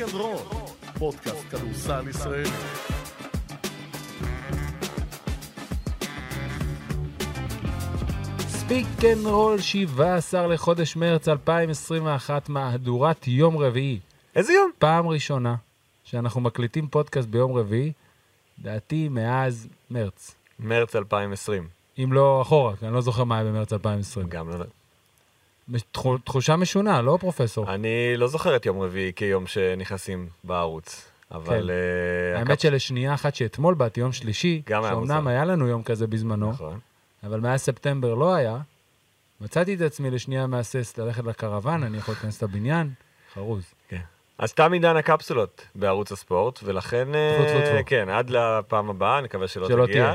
pick and roll, פודקאסט כדורסל ישראלי. Pick and roll 17 לחודש מרץ 2021, מהדורת יום רביעי. איזה יום? פעם ראשונה שאנחנו מקליטים פודקאסט ביום רביעי, דעתי מאז מרץ. מרץ 2020. אם לא אחורה, כי אני לא זוכר מה היה במרץ 2020. גם לא. תחושה משונה, לא פרופסור? אני לא זוכר את יום רביעי כיום שנכנסים בערוץ. אבל... האמת שלשנייה אחת שאתמול באתי יום שלישי, שאומנם היה לנו יום כזה בזמנו, אבל מאז ספטמבר לא היה, מצאתי את עצמי לשנייה מהסס ללכת לקרבן, אני יכול להכנס את הבניין, חרוז. כן. אז תם עידן הקפסולות בערוץ הספורט, ולכן, כן, עד לפעם הבאה, אני מקווה שלא תגיע,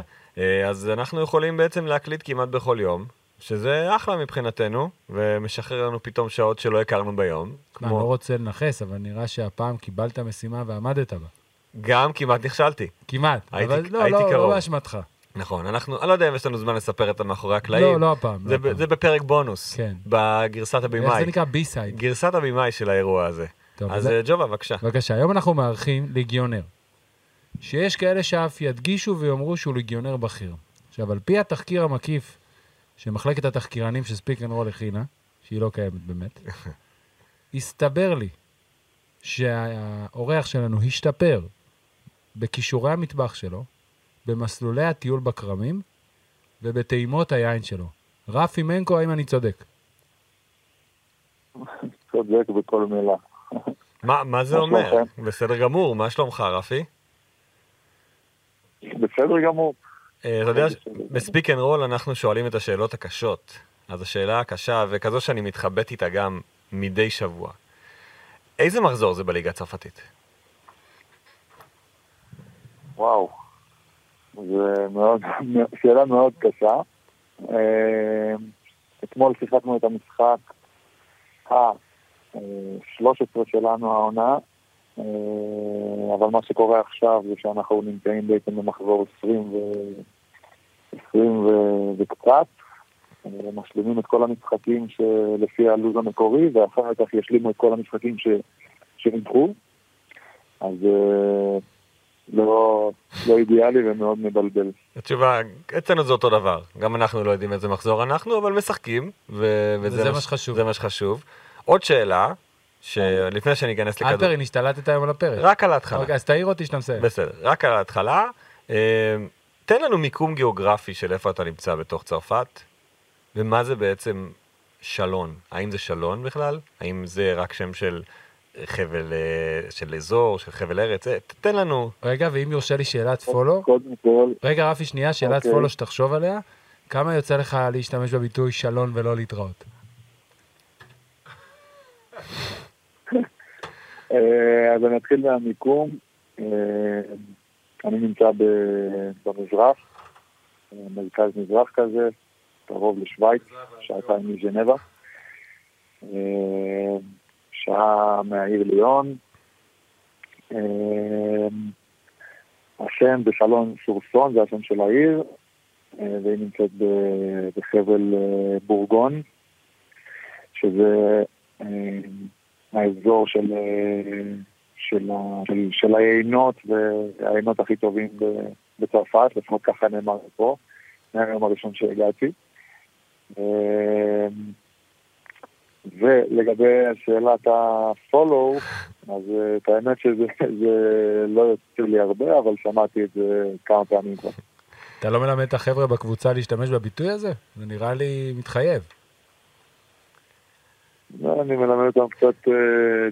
אז אנחנו יכולים בעצם להקליט כמעט בכל יום, שזה אחלה מבחינתנו, ומשחרר לנו פתאום שעות שלא הכרנו ביום. אני לא רוצה לנחס, אבל נראה שהפעם קיבלת משימה ועמדת בה. גם כמעט נכשלתי. כמעט, אבל לא באשמתך. נכון, אנחנו, אני לא יודע אם יש לנו זמן לספר את המאחורי הקלעים. לא, לא הפעם. זה בפרק בונוס. כן. בגרסת הבימאי. איך זה נקרא? בי-סייד. גרסת הבימאי של האירוע הזה. טוב, אז ג'ובה, בבקשה. בבקשה, היום אנחנו מארחים ליגיונר. שיש כאלה שאף ידגישו ויאמרו שהוא ליגיונר בכיר. עכשיו, על פי התחקיר המקיף, שמחלקת התחקירנים שספיק אנרו לחינה, שהיא לא קיימת באמת, הסתבר לי שהאורח שלנו השתפר בכישורי המטבח שלו, במסלולי הטיול בקרמים, ובטעימות היין שלו. רפי מנקו, האם אני צודק? צודק בכל מילה. מה זה אומר? בסדר גמור, מה שלומך, רפי? בסדר גמור. אתה יודע, בספיק אנד רול אנחנו שואלים את השאלות הקשות, אז השאלה הקשה, וכזו שאני מתחבט איתה גם מדי שבוע. איזה מחזור זה בליגה הצרפתית? וואו. זה מאוד, שאלה מאוד קשה. אתמול שיחקנו את המשחק ה-13 שלנו העונה, אבל מה שקורה עכשיו זה שאנחנו נמצאים בעצם במחזור 20 וקצת, משלימים את כל המשחקים שלפי הלוז המקורי, ואחר כך ישלימו את כל המשחקים שנדחו. אז לא אידיאלי ומאוד מבלבל. התשובה, אצלנו זה אותו דבר. גם אנחנו לא יודעים איזה מחזור אנחנו, אבל משחקים, וזה מה שחשוב. עוד שאלה, שלפני שניכנס לכדור... אלפרין, השתלטת היום על הפרק. רק על ההתחלה. אוקיי, אז תעיר אותי שאתה מסיים. בסדר, רק על ההתחלה. תן לנו מיקום גיאוגרפי של איפה אתה נמצא בתוך צרפת, ומה זה בעצם שלון. האם זה שלון בכלל? האם זה רק שם של... חבל של אזור, של חבל ארץ, תתן לנו. רגע, ואם יורשה לי שאלת פולו, רגע רפי שנייה, שאלת פולו שתחשוב עליה, כמה יוצא לך להשתמש בביטוי שלון ולא להתראות? אז אני אתחיל מהמיקום, אני נמצא במזרח, מרכז מזרח כזה, קרוב לשוויץ, שעתיים מז'נבה, שעה מהעיר ליון. השם בשלון שורסון, זה השם של העיר, והיא נמצאת בחבל בורגון, שזה האזור של העיינות, והעיינות הכי טובים בצרפת, לפחות ככה נאמר פה, מהיום הראשון שהגעתי. ולגבי שאלת הפולו, אז את האמת שזה לא יוצא לי הרבה, אבל שמעתי את זה כמה פעמים כבר. אתה לא מלמד את החבר'ה בקבוצה להשתמש בביטוי הזה? זה נראה לי מתחייב. אני מלמד אותם קצת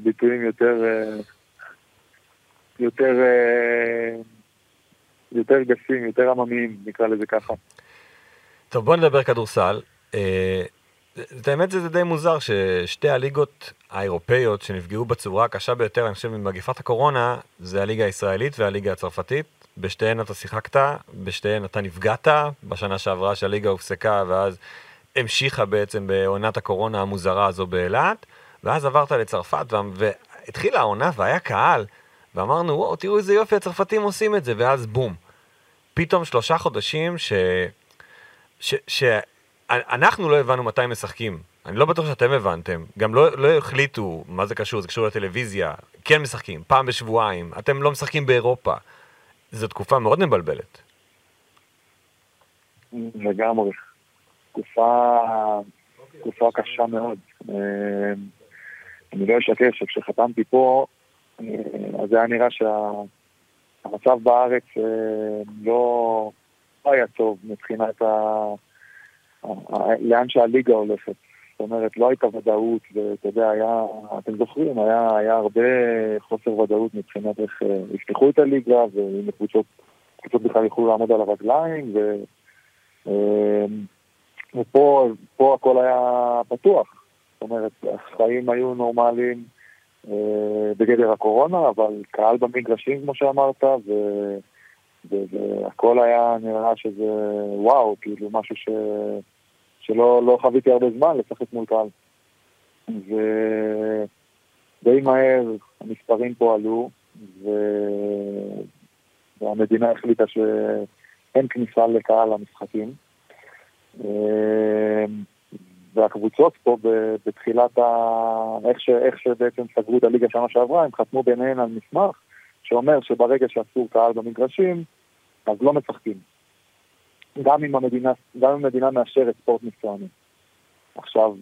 ביטויים יותר גסים, יותר עממיים, נקרא לזה ככה. טוב, בוא נדבר כדורסל. את האמת זה די מוזר ששתי הליגות האירופאיות שנפגעו בצורה הקשה ביותר, אני חושב, ממגפת הקורונה, זה הליגה הישראלית והליגה הצרפתית. בשתיהן אתה שיחקת, בשתיהן אתה נפגעת, בשנה שעברה שהליגה הופסקה ואז המשיכה בעצם בעונת הקורונה המוזרה הזו באילת, ואז עברת לצרפת והתחילה העונה והיה קהל, ואמרנו, וואו, תראו איזה יופי, הצרפתים עושים את זה, ואז בום. פתאום 3 חודשים אנחנו לא הבנו מתי משחקים אני לא בטוח שאתם הבנתם, גם לא החליטו מה זה קשור, זה קשור לטלוויזיה, כן משחקים, פעם בשבועיים, אתם לא משחקים באירופה. זו תקופה מאוד מבלבלת. לגמרי. תקופה קשה מאוד. אני לא אשקר שכשחתמתי פה, אז זה היה נראה שהמצב בארץ לא היה טוב מבחינת לאן שהליגה הולכת. זאת אומרת, לא הייתה ודאות, ואתה יודע, אתם זוכרים, היה הרבה חוסר ודאות מבחינת איך יפתחו את הליגה, ואם הקבוצות בכלל יוכלו לעמוד על הרגליים, ופה הכל היה פתוח. זאת אומרת, החיים היו נורמליים בגדר הקורונה, אבל קהל במגרשים, כמו שאמרת, והכל היה נראה שזה וואו, כאילו משהו שלא חוויתי הרבה זמן לשחק מול קהל. ודי מהר המספרים פה עלו, והמדינה החליטה שאין כניסה לקהל למשחקים. והקבוצות פה בתחילת איך שבעצם סגרו את הליגה שנה שעברה, הם חתמו ביניהן על מסמך שאומר שברגע שאסור קהל במגרשים, אז לא משחקים. גם אם המדינה מאשרת ספורט מקצועני. עכשיו,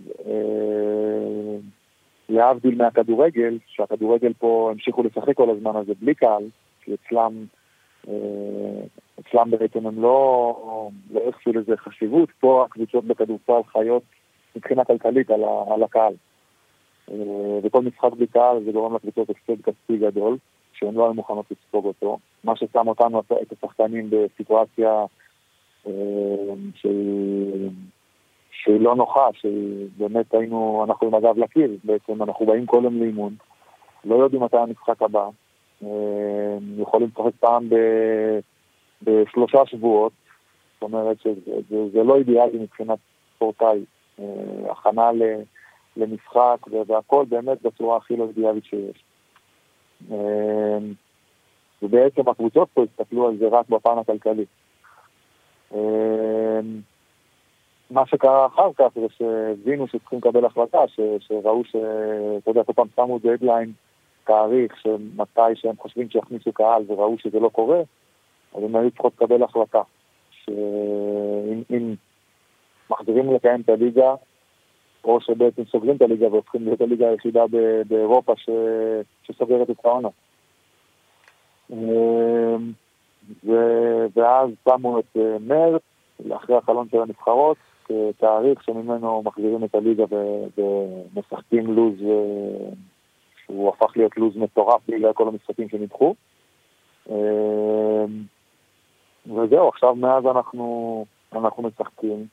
להבדיל מהכדורגל, שהכדורגל פה המשיכו לשחק כל הזמן הזה בלי קהל, כי אצלם בעצם הם לא יחסו לזה חשיבות, פה הקבוצות בכדורסל חיות מבחינה כלכלית על הקהל. וכל משחק בלי קהל זה גורם לקבוצות הפסד כספי גדול, שהן לא היו מוכנות לספוג אותו. מה ששם אותנו את השחקנים בסיטואציה שהיא לא נוחה, שבאמת אנחנו עם הגב לקיר, בעצם אנחנו באים כל יום לאימון, לא יודעים מתי המשחק הבא, יכולים לשחק פעם בשלושה שבועות, זאת אומרת שזה לא אידיאלי מבחינת ספורטאי, הכנה למשחק והכל באמת בצורה הכי לא אידיאלית שיש. ובעצם הקבוצות פה הסתכלו על זה רק בפן הכלכלי. מה שקרה אחר כך זה שהבינו שצריכים לקבל החלטה, שראו כל פעם שמו דדליין, תאריך שמתי שהם חושבים שיכניסו קהל וראו שזה לא קורה, אז הם היו צריכות לקבל החלטה שאם מחזירים לקיים את הליגה או שבעצם סוגרים את הליגה והופכים להיות הליגה היחידה באירופה שסוגרת את העונה. ואז שמו את מרץ, אחרי החלון של הנבחרות, תאריך שממנו מחזירים את הליגה ומשחקים לוז, שהוא הפך להיות לוז מטורף בגלל כל המשחקים שנדחו. וזהו, עכשיו מאז אנחנו משחקים.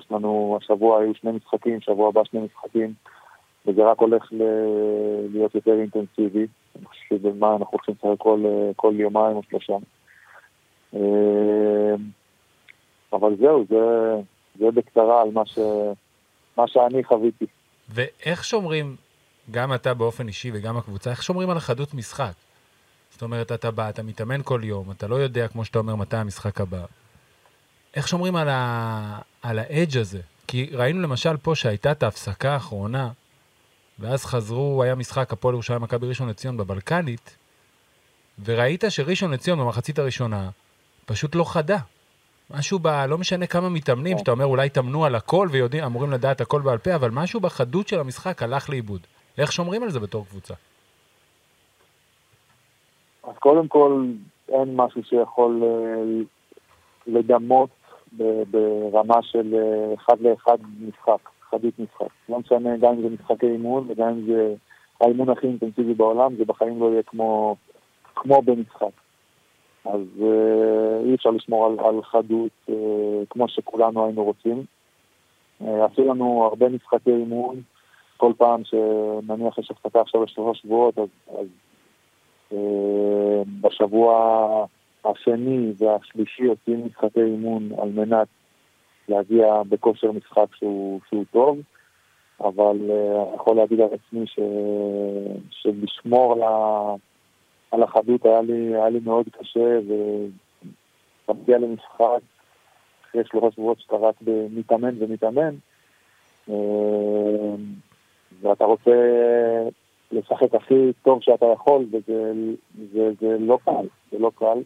יש לנו, השבוע היו שני משחקים, שבוע הבא שני משחקים, וזה רק הולך להיות יותר אינטנסיבי. אני חושב שבמה אנחנו הולכים לשחק כל יומיים או שלושה. אבל זהו, זה בקצרה על מה שאני חוויתי. ואיך שומרים, גם אתה באופן אישי וגם הקבוצה, איך שומרים על חדות משחק? זאת אומרת, אתה בא, אתה מתאמן כל יום, אתה לא יודע, כמו שאתה אומר, מתי המשחק הבא. איך שומרים על האדג' הזה? כי ראינו למשל פה שהייתה את ההפסקה האחרונה, ואז חזרו, היה משחק הפועל ירושלים מכבי ראשון לציון בבלקנית, וראית שראשון לציון במחצית הראשונה פשוט לא חדה. משהו לא משנה כמה מתאמנים, שאתה אומר אולי תאמנו על הכל ואמורים לדעת הכל בעל פה, אבל משהו בחדות של המשחק הלך לאיבוד. איך שומרים על זה בתור קבוצה? אז קודם כל אין משהו שיכול לדמות ברמה של אחד לאחד משחק. חדית משחק. לא משנה, גם אם זה משחקי אימון, וגם אם זה האימון הכי אינטנסיבי בעולם, זה בחיים לא יהיה כמו במשחק. אז אי אפשר לשמור על חדות כמו שכולנו היינו רוצים. עשו לנו הרבה משחקי אימון, כל פעם שנניח יש הפסקה עכשיו לשלושה שבועות, אז בשבוע השני והשלישי עושים משחקי אימון על מנת להגיע בכושר משחק שהוא טוב, אבל יכול להגיד על עצמי שלשמור על החדות היה לי מאוד קשה, ומגיע למשחק אחרי שלושה שבועות שאתה רק מתאמן, ואתה רוצה לשחק הכי טוב שאתה יכול, וזה לא קל, זה לא קל.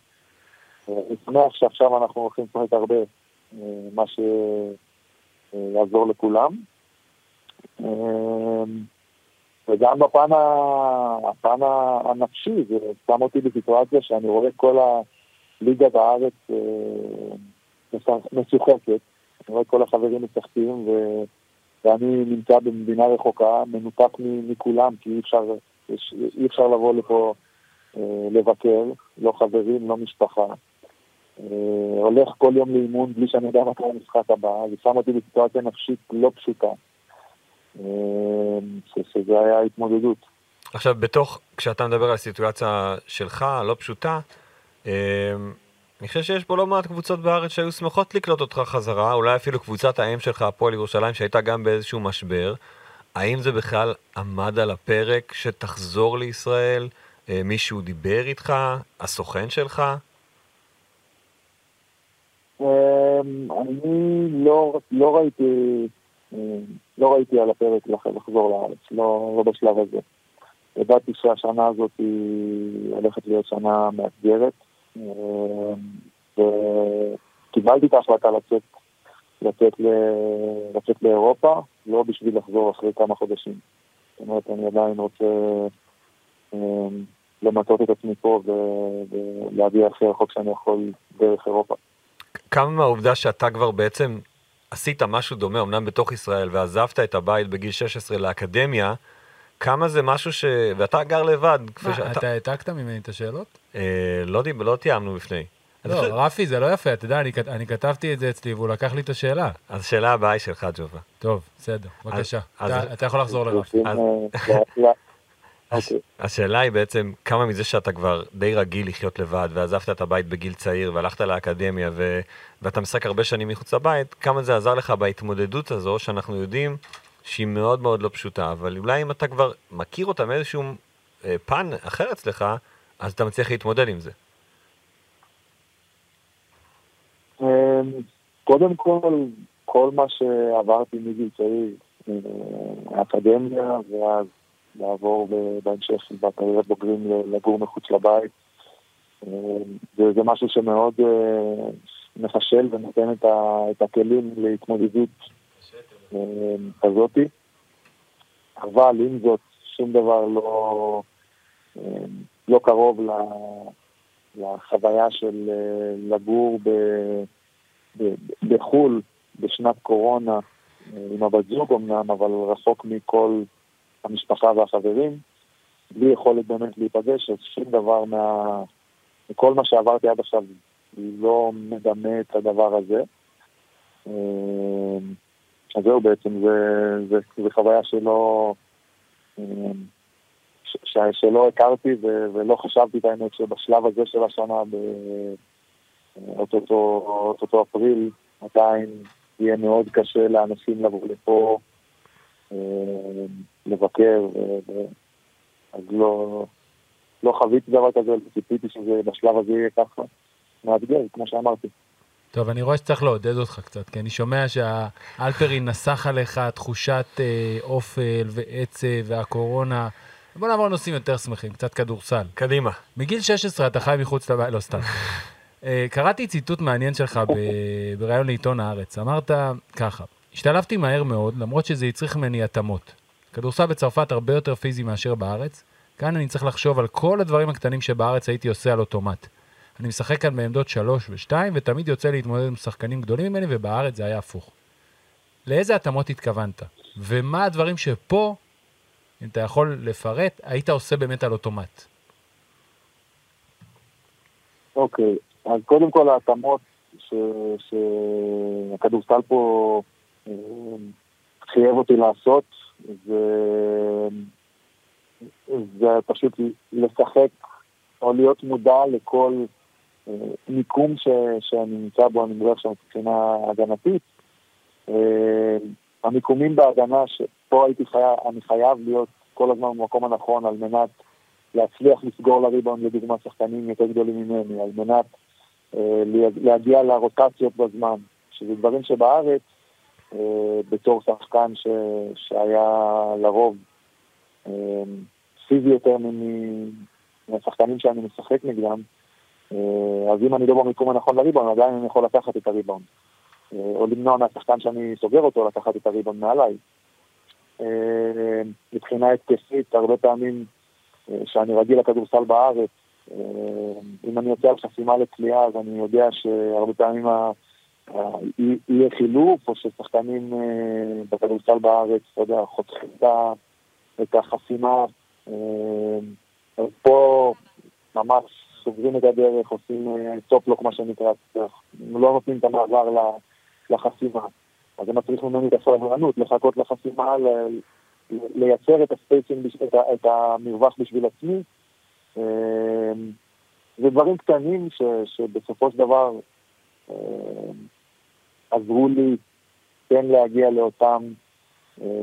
אני שמח שעכשיו אנחנו הולכים לשחק הרבה, מה שיעזור לכולם. וגם בפן הנפשי, זה שם אותי בסיטואציה שאני רואה כל הליגה בארץ משוחקת, אני רואה כל החברים משחקים, ואני נמצא במדינה רחוקה, מנותק מכולם, כי אי אפשר לבוא לפה לבקר, לא חברים, לא משפחה. הולך כל יום לאימון בלי שאני יודע מתי המשחק הבא, זה שם אותי בסיטואציה נפשית לא פשוטה. שזה היה התמודדות. עכשיו, כשאתה מדבר על הסיטואציה שלך, לא פשוטה, אני חושב שיש פה לא מעט קבוצות בארץ שהיו שמחות לקלוט אותך חזרה, אולי אפילו קבוצת האם שלך, הפועל ירושלים, שהייתה גם באיזשהו משבר. האם זה בכלל עמד על הפרק שתחזור לישראל? מישהו דיבר איתך? הסוכן שלך? אני לא ראיתי על הפרק לחזור לארץ, לא בשלב הזה. ידעתי שהשנה הזאת היא הולכת להיות שנה מאתגרת, וקיבלתי את ההחלטה לצאת לאירופה, לא בשביל לחזור אחרי כמה חודשים. זאת אומרת, אני עדיין רוצה למטות את עצמי פה ולהביא הכי רחוק שאני יכול דרך אירופה. כמה מהעובדה שאתה כבר בעצם עשית משהו דומה, אמנם בתוך ישראל, ועזבת את הבית בגיל 16 לאקדמיה, כמה זה משהו ש... ואתה גר לבד. אתה העתקת ממני את השאלות? לא תיאמנו בפני. לא, רפי, זה לא יפה, אתה יודע, אני כתבתי את זה אצלי, והוא לקח לי את השאלה. אז שאלה הבאה היא שלך, ג'ובה. טוב, בסדר, בבקשה. אתה יכול לחזור לרפי. השאלה היא בעצם, כמה מזה שאתה כבר די רגיל לחיות לבד, ועזבת את הבית בגיל צעיר, והלכת לאקדמיה, ואתה משחק הרבה שנים מחוץ לבית, כמה זה עזר לך בהתמודדות הזו, שאנחנו יודעים שהיא מאוד מאוד לא פשוטה, אבל אולי אם אתה כבר מכיר אותה מאיזשהו פן אחר אצלך, אז אתה מצליח להתמודד עם זה. קודם כל, כל מה שעברתי מגיל צעיר, האקדמיה, ואז לעבור בהמשך בקריירת בוגרים לגור מחוץ לבית, זה משהו שמאוד מחשל ונותן את הכלים להתמודדות הזאת. אבל עם זאת שום דבר לא קרוב לחוויה של לגור בחול בשנת קורונה עם הבת זוג אמנם, אבל רחוק מכל המשפחה והחברים, בלי יכולת באמת להיפגש, אז שום דבר מכל מה שעברתי עד עכשיו לא מדמה את הדבר הזה. אז זהו בעצם, זה חוויה שלא הכרתי ולא חשבתי את האמת שבשלב הזה של השנה, באותו אפריל, עדיין יהיה מאוד קשה לאנשים לבוא לפה, לבקר, אז לא חוויתי דבר כזה, ציפיתי שזה בשלב הזה יהיה ככה מאתגר, כמו שאמרתי. טוב, אני רואה שצריך לעודד אותך קצת, כי אני שומע שהאלפרין נסח עליך תחושת אופל ועצב והקורונה. בוא נעבור לנושאים יותר שמחים, קצת כדורסל. קדימה. מגיל 16 אתה חי מחוץ לבית, לא סתם. קראתי ציטוט מעניין שלך בראיון לעיתון הארץ, אמרת ככה, השתלבתי מהר מאוד, למרות שזה יצריך מני התאמות. כדורסל בצרפת הרבה יותר פיזי מאשר בארץ. כאן אני צריך לחשוב על כל הדברים הקטנים שבארץ הייתי עושה על אוטומט. אני משחק כאן בעמדות 3 ו-2, ותמיד יוצא להתמודד עם שחקנים גדולים ממני, ובארץ זה היה הפוך. לאיזה התאמות התכוונת? ומה הדברים שפה, אם אתה יכול לפרט, היית עושה באמת על אוטומט? אוקיי, אז קודם כל ההתאמות שהכדורסל פה חייב אותי לעשות, זה פשוט לשחק או להיות מודע לכל מיקום שאני נמצא בו, אני מודע שם מבחינה הגנתית. המיקומים בהגנה שפה אני חייב להיות כל הזמן במקום הנכון על מנת להצליח לסגור לריבון לדוגמה שחקנים יותר גדולים ממני, על מנת להגיע לרוטציות בזמן, שזה דברים שבארץ בתור שחקן שהיה לרוב פיזי יותר מהשחקנים שאני משחק נגדם, אז אם אני לא במיקום הנכון לריבאונד, עדיין אני יכול לקחת את הריבאונד. או למנוע מהשחקן שאני סוגר אותו, לקחת את הריבאונד מעליי. מבחינה התקפית, הרבה פעמים שאני רגיל לכדורסל בארץ, אם אני יוצא על חסימה לקליעה, אז אני יודע שהרבה פעמים יהיה חילוף, או ששחקנים בכדורסל בארץ, אתה יודע, חותכים את החסימה. פה ממש סוגרים את הדרך, עושים צופלוק, מה שנקרא, לא נותנים את המעבר לחסימה. אז זה מצריך ממני את הסבלנות, לחכות לחסימה, לייצר את הספייסים, את המרווח בשביל עצמי. זה דברים קטנים שבסופו של דבר עזרו לי כן להגיע לאותם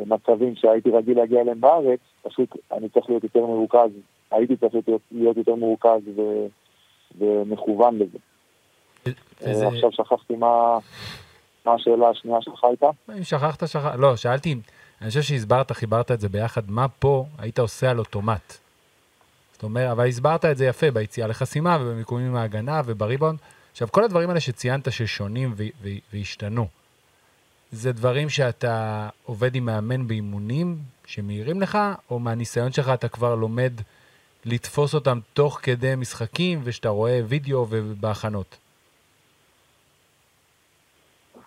מצבים שהייתי רגיל להגיע אליהם בארץ. פשוט אני צריך להיות יותר מרוכז, הייתי צריך להיות יותר מרוכז ומכוון לזה. עכשיו שכחתי מה השאלה השנייה שלך הייתה? אם שכחת, לא, שאלתי, אני חושב שהסברת, חיברת את זה ביחד, מה פה היית עושה על אוטומט? זאת אומרת, אבל הסברת את זה יפה ביציאה לחסימה ובמיקומים ההגנה ובריבון. עכשיו, כל הדברים האלה שציינת ששונים והשתנו, זה דברים שאתה עובד עם מאמן באימונים שמהירים לך, או מהניסיון שלך אתה כבר לומד לתפוס אותם תוך כדי משחקים ושאתה רואה וידאו ובהכנות?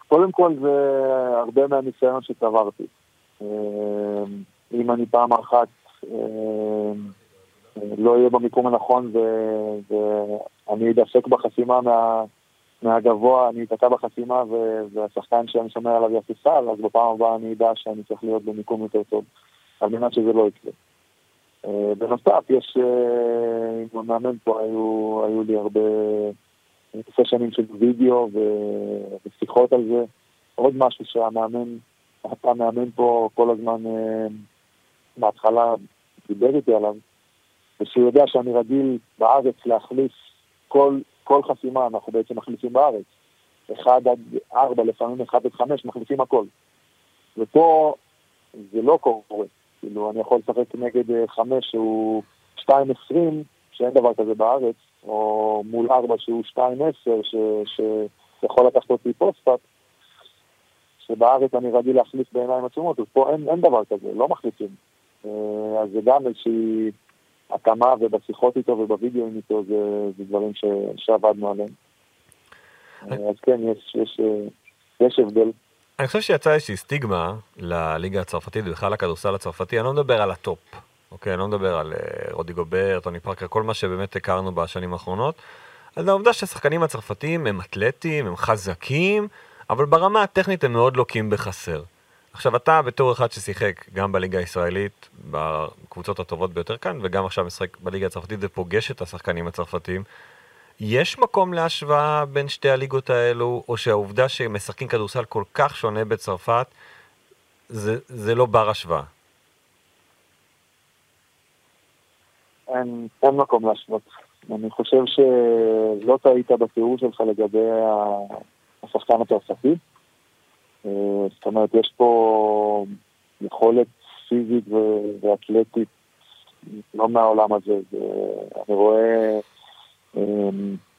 קודם כל זה הרבה מהניסיון שצברתי. אם אני פעם אחת לא יהיה במיקום הנכון ואני אדפק בחסימה מהגבוה, אני אתקע בחסימה והשחקן שאני שומע עליו יפיסל, אז בפעם הבאה אני אדע שאני צריך להיות במיקום יותר טוב, על מנת שזה לא יקרה. בנוסף, יש, עם המאמן פה היו לי הרבה סשנים של וידאו ושיחות על זה. עוד משהו שהמאמן, אתה מאמן פה כל הזמן מההתחלה דיבר איתי עליו, ושהוא יודע שאני רגיל בארץ להחליף כל חסימה, אנחנו בעצם מחליפים בארץ. 1-4, לפעמים 1-5, מחליפים הכל. ופה זה לא קורה. כאילו, אני יכול לשחק נגד 5 שהוא 2-20, שאין דבר כזה בארץ, או מול 4 שהוא 2-10, שיכול לקחת אותי פוסט-אפ, שבארץ אני רגיל להחליף בעיניים עצומות, ופה אין דבר כזה, לא מחליפים. אז זה גם איזושהי הקמה, ובשיחות איתו ובווידאוים איתו, זה דברים שעבדנו עליהם. אז כן, יש הבדל. אני חושב שיצא איזושהי סטיגמה לליגה הצרפתית, ובכלל לכדורסל הצרפתי. אני לא מדבר על הטופ, אוקיי? אני לא מדבר על רודי גובר, טוני פארקר, כל מה שבאמת הכרנו בשנים האחרונות. אז העובדה שהשחקנים הצרפתיים הם אתלטים, הם חזקים, אבל ברמה הטכנית הם מאוד לוקים בחסר. עכשיו, אתה בתור אחד ששיחק גם בליגה הישראלית, בקבוצות הטובות ביותר כאן, וגם עכשיו משחק בליגה הצרפתית ופוגש את השחקנים הצרפתיים, יש מקום להשוואה בין שתי הליגות האלו, או שהעובדה שמשחקים כדורסל כל כך שונה בצרפת, זה לא בר השוואה? אין מקום להשוואות. אני חושב שלא טעית בתיאור שלך לגבי השחקן הצרפתי. זאת אומרת, יש פה יכולת פיזית ואתלטית לא מהעולם הזה. אני רואה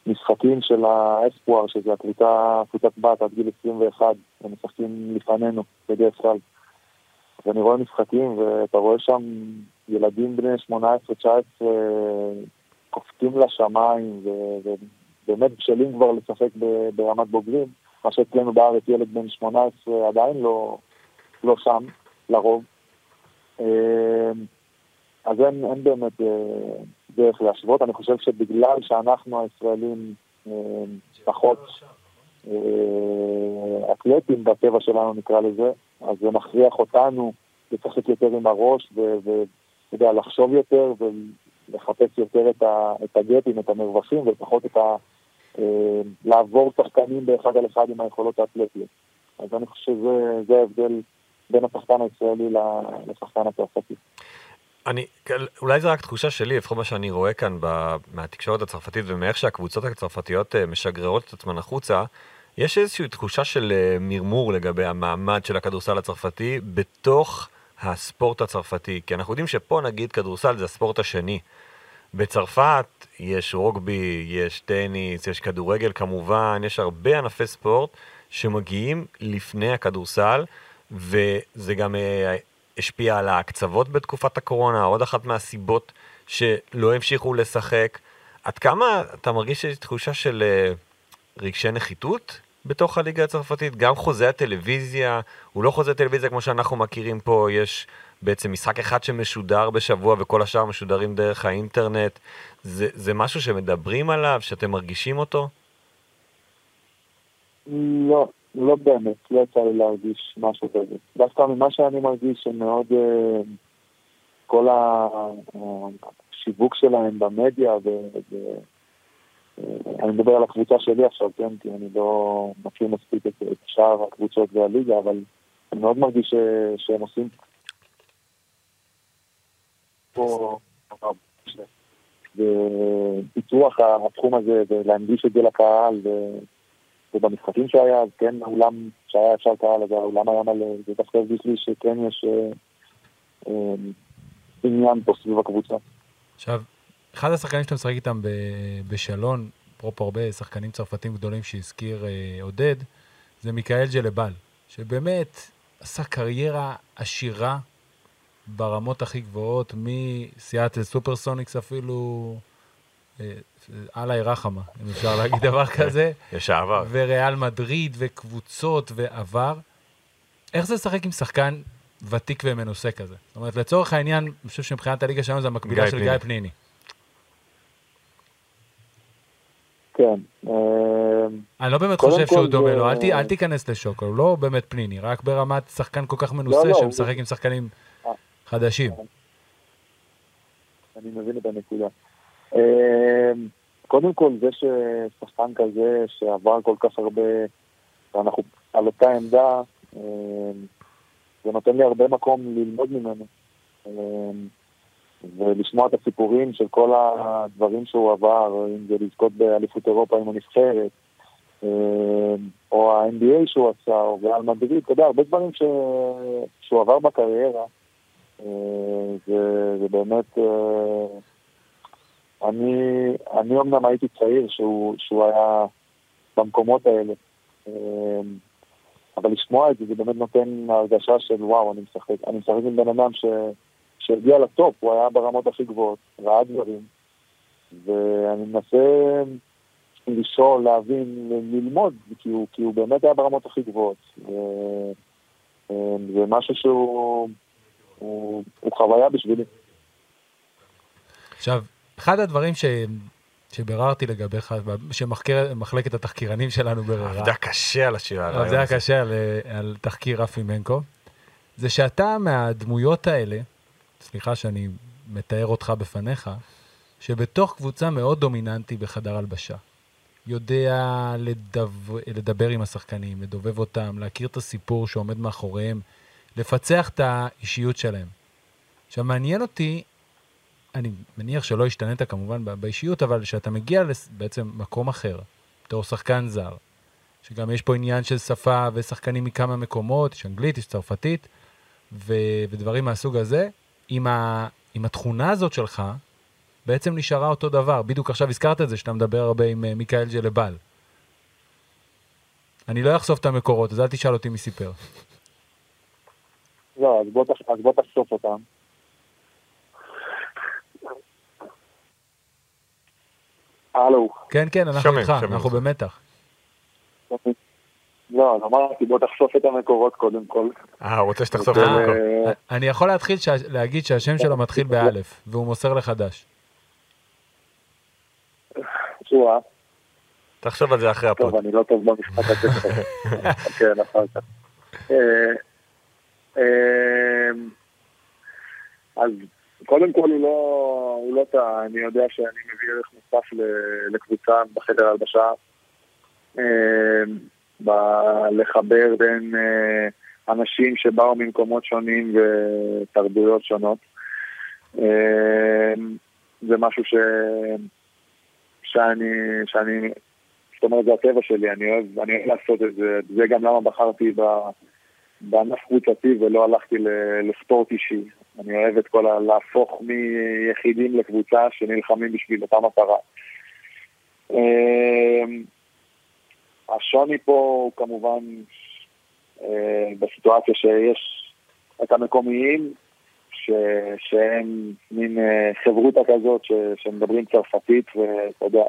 משחקים של האספואר, שזה הקבוצת בת עד גיל 21, הם משחקים לפנינו בדרך כלל, ואני רואה משחקים ואתה רואה שם ילדים בני 18-19 קופצים לשמיים ובאמת בשלים כבר לשחק ברמת בוגרים, מה שאצלנו בארץ ילד בן 18 עדיין לא שם, לרוב. אז אין באמת דרך להשוות. אני חושב שבגלל שאנחנו הישראלים פחות אתלטים בטבע שלנו, נקרא לזה, אז זה מכריח אותנו לשחק יותר עם הראש ולחשוב יותר ולחפש יותר את הגטים, את המרווחים, ופחות את לעבור שחקנים באחד על אחד עם היכולות האתלטיות. אז אני חושב שזה ההבדל בין השחקן הישראלי לשחקן הצרפתי. אולי זה רק תחושה שלי, לפחות מה שאני רואה כאן מהתקשורת הצרפתית ומאיך שהקבוצות הצרפתיות משגררות את עצמן החוצה, יש איזושהי תחושה של מרמור לגבי המעמד של הכדורסל הצרפתי בתוך הספורט הצרפתי, כי אנחנו יודעים שפה נגיד כדורסל זה הספורט השני. בצרפת יש רוגבי, יש טניס, יש כדורגל כמובן, יש הרבה ענפי ספורט שמגיעים לפני הכדורסל, וזה גם השפיע על ההקצבות בתקופת הקורונה, עוד אחת מהסיבות שלא המשיכו לשחק. עד כמה אתה מרגיש שיש תחושה של רגשי נחיתות בתוך הליגה הצרפתית? גם חוזה הטלוויזיה, הוא לא חוזה טלוויזיה כמו שאנחנו מכירים פה, יש בעצם משחק אחד שמשודר בשבוע וכל השאר משודרים דרך האינטרנט. זה משהו שמדברים עליו, שאתם מרגישים אותו? לא, לא באמת, לא יצא לי להרגיש משהו כזה. דווקא ממה שאני מרגיש שמאוד כל השיווק שלהם במדיה אני מדבר על הקבוצה שלי עכשיו, כן, כי אני לא מכיר מספיק את שאר הקבוצות והליגה, אבל אני מאוד מרגיש שהם עושים פה ופיתוח התחום הזה ולהנגיש את זה לקהל, ובמשחקים שהיה, כן, האולם שהיה אפשר קהל, אז האולם היה מלא, זה דווקא הרגיש לי שכן יש עניין פה סביב הקבוצה. עכשיו, אחד השחקנים שאתה משחק איתם בשלון, פרופו הרבה שחקנים צרפתים גדולים שהזכיר עודד, זה מיקאל ג'לבל, שבאמת עשה קריירה עשירה ברמות הכי גבוהות, מסיאטל סופרסוניקס אפילו, עלי רחמה, אם אפשר להגיד דבר כזה. יש העבר. וריאל מדריד וקבוצות ועבר. איך זה לשחק עם שחקן ותיק ומנוסה כזה? זאת אומרת, לצורך העניין, אני חושב שמבחינת הליגה שלנו זה המקבילה של גיא פניני. כן. אני לא באמת חושב שהוא דומה לו, אל תיכנס לשוק, הוא לא באמת פניני, רק ברמת שחקן כל כך מנוסה שמשחק עם שחקנים חדשים. אני מבין את הנקודה. קודם כל זה ששחקן כזה שעבר כל כך הרבה, ואנחנו על אותה עמדה, זה נותן לי הרבה מקום ללמוד ממנו. ולשמוע את הסיפורים של כל הדברים שהוא עבר, אם זה לזכות באליפות אירופה עם הנבחרת, או ה-NBA שהוא עשה, או ריאל מדריד, אתה יודע, הרבה דברים שהוא עבר בקריירה, זה באמת... אני אמנם הייתי צעיר שהוא היה במקומות האלה, אבל לשמוע את זה, זה באמת נותן הרגשה של וואו, אני משחק עם בן אדם שהגיע לטופ, הוא היה ברמות הכי גבוהות, ראה דברים, ואני מנסה לשאול, להבין, ללמוד, כי הוא באמת היה ברמות הכי גבוהות, זה משהו שהוא חוויה בשבילי. עכשיו, אחד הדברים שביררתי לגביך, שמחלקת התחקירנים שלנו בררה. עבדה קשה על השירה. עבדה קשה על תחקיר רפי מנקו. זה שאתה מהדמויות האלה, סליחה שאני מתאר אותך בפניך, שבתוך קבוצה מאוד דומיננטי בחדר הלבשה. יודע לדבר עם השחקנים, לדובב אותם, להכיר את הסיפור שעומד מאחוריהם, לפצח את האישיות שלהם. עכשיו, מעניין אותי, אני מניח שלא השתנית כמובן באישיות, אבל שאתה מגיע בעצם מקום אחר, בתור שחקן זר, שגם יש פה עניין של שפה ושחקנים מכמה מקומות, יש אנגלית, יש צרפתית, ודברים מהסוג הזה, עם התכונה הזאת שלך, בעצם נשארה אותו דבר. בדיוק עכשיו הזכרת את זה, שאתה מדבר הרבה עם מיקאל ג'לבל. אני לא אחשוף את המקורות, אז אל תשאל אותי מי סיפר. לא, אז בוא תחשוף אותם. הלו. כן, אנחנו איתך, אנחנו במתח. לא, אמרתי, בוא תחשוף את המקורות קודם כל. הוא רוצה שתחשוף את המקורות. אני יכול להתחיל להגיד שהשם שלו מתחיל באלף, והוא מוסר לחדש. תשואה. תחשוב על זה אחרי הפוד. טוב, אני לא טוב במשפט הזה. כן, אחר כך. אז... קודם כל הוא לא טעה, אני יודע שאני מביא ערך מוסף לקבוצה בחדר הלבשה, לחבר בין אנשים שבאו ממקומות שונים ותרבויות שונות. זה משהו שאני זאת אומרת, זה הטבע שלי, אני אוהב לעשות את זה, זה גם למה בחרתי בענף קבוצתי ולא הלכתי לספורט אישי. אני אוהב את כל להפוך מיחידים לקבוצה שנלחמים בשביל אותה מטרה. השוני פה הוא כמובן בסיטואציה שיש את המקומיים שהם מין חברותה כזאת שמדברים צרפתית ואתה יודע,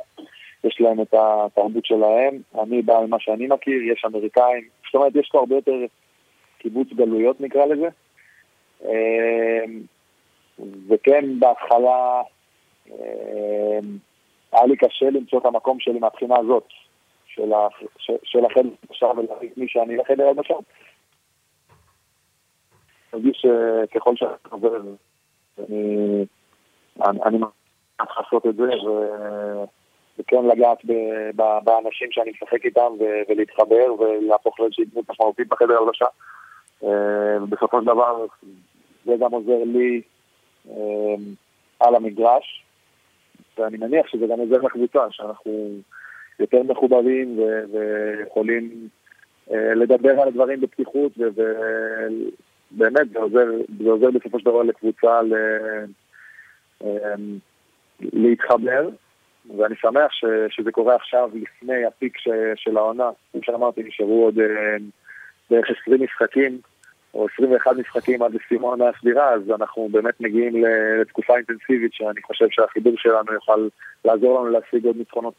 יש להם את התרבות שלהם. אני בא ממה שאני מכיר, יש אמריקאים, זאת אומרת יש פה הרבה יותר קיבוץ גלויות נקרא לזה, וכן בהתחלה היה לי קשה למצוא את המקום שלי מהבחינה הזאת של החדר עכשיו ולהחליט מי שאני לחדר עד עכשיו. אני מרגיש שככל שאני חבר אני מתחיל לעשות את זה וכן לגעת באנשים שאני משחק איתם ולהתחבר ולהפוך לאיזושהי דמות משמעותית בחדר הלבשה. בסופו של דבר זה גם עוזר לי על המגרש, ואני מניח שזה גם עוזר לקבוצה שאנחנו יותר מחוברים ויכולים לדבר על הדברים בפתיחות, ובאמת זה עוזר בסופו של דבר לקבוצה להתחבר. ואני שמח שזה קורה עכשיו לפני הפיק של העונה. כמו שאמרתי, נשארו עוד בערך 20 משחקים או 21 משחקים עד לסיום העונה הסדירה, אז אנחנו באמת מגיעים לתקופה אינטנסיבית שאני חושב שהחיבור שלנו יוכל לעזור לנו להשיג עוד ניצחונות.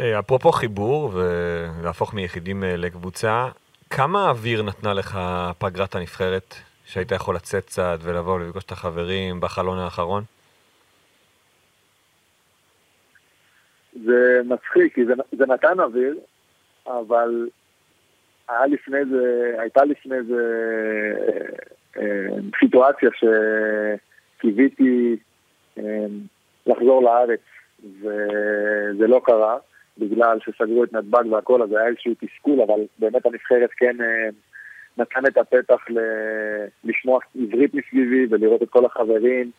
אפרופו חיבור ולהפוך מיחידים לקבוצה, כמה אוויר נתנה לך פגרת הנבחרת שהיית יכול לצאת צעד ולבוא ולפגוש את החברים בחלון האחרון? זה מצחיק, כי זה נתן אוויר, אבל הייתה לפני זה סיטואציה שקיוויתי לחזור לארץ, וזה לא קרה, בגלל שסגרו את נתב"ג והכל, אז היה איזשהו תסכול, אבל באמת הנבחרת כן נתן את הפתח לשמוע עברית מסביבי ולראות את כל החברים,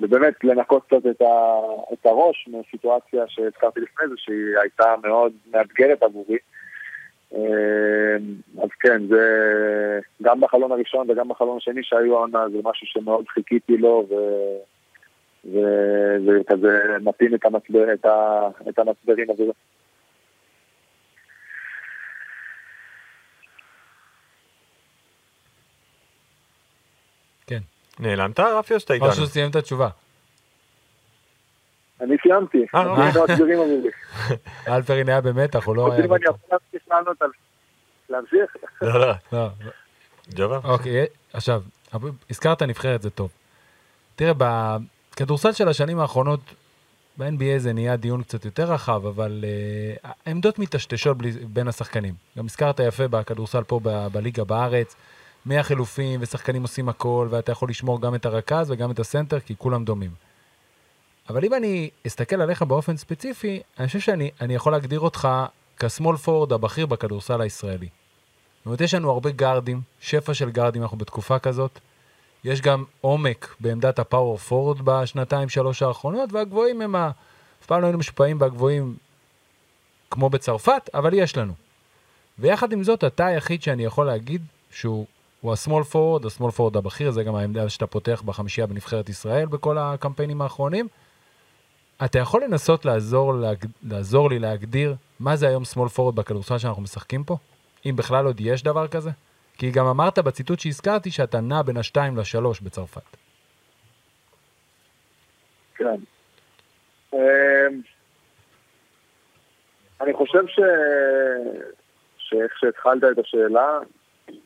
ובאמת לנקות קצת את הראש מסיטואציה שהזכרתי לפני זה, שהיא הייתה מאוד מאתגרת עבורי. אז כן, זה גם בחלון הראשון וגם בחלון השני שהיו העונה, זה משהו שמאוד חיכיתי לו, וזה כזה מתאים את המצברים הזה. כן. נעלמת, רפי, או שאתה איתנו? פשוט סיימת התשובה. אני סיימתי. אלפרין היה במתח, הוא לא היה... אם אני יכול להמשיך? לא. ג'ובה. אוקיי, עכשיו, הזכרת נבחרת, זה טוב. תראה, בכדורסל של השנים האחרונות, ב-NBA זה נהיה דיון קצת יותר רחב, אבל העמדות מתשתשות בין השחקנים. גם הזכרת יפה בכדורסל פה בליגה בארץ, 100 חילופים, ושחקנים עושים הכל, ואתה יכול לשמור גם את הרכז וגם את הסנטר, כי כולם דומים. אבל אם אני אסתכל עליך באופן ספציפי, אני חושב שאני יכול להגדיר אותך כסמול פורד הבכיר בכדורסל הישראלי. זאת אומרת, יש לנו הרבה גארדים, שפע של גארדים, אנחנו בתקופה כזאת. יש גם עומק בעמדת הפאוור פורד בשנתיים, שלוש האחרונות, והגבוהים הם אף פעם לא היינו משפעים והגבוהים כמו בצרפת, אבל יש לנו. ויחד עם זאת, אתה היחיד שאני יכול להגיד שהוא הוא ה-small forward הבכיר, זה גם העמדה שאתה פותח בחמישייה בנבחרת ישראל בכל הקמפיינים האחרונים. אתה יכול לנסות לעזור לי להגדיר מה זה היום small forward בכדורסל שאנחנו משחקים פה? אם בכלל עוד יש דבר כזה? כי גם אמרת בציטוט שהזכרתי שאתה נע בין 2-3 בצרפת. כן. אני חושב שאיך שהתחלת את השאלה,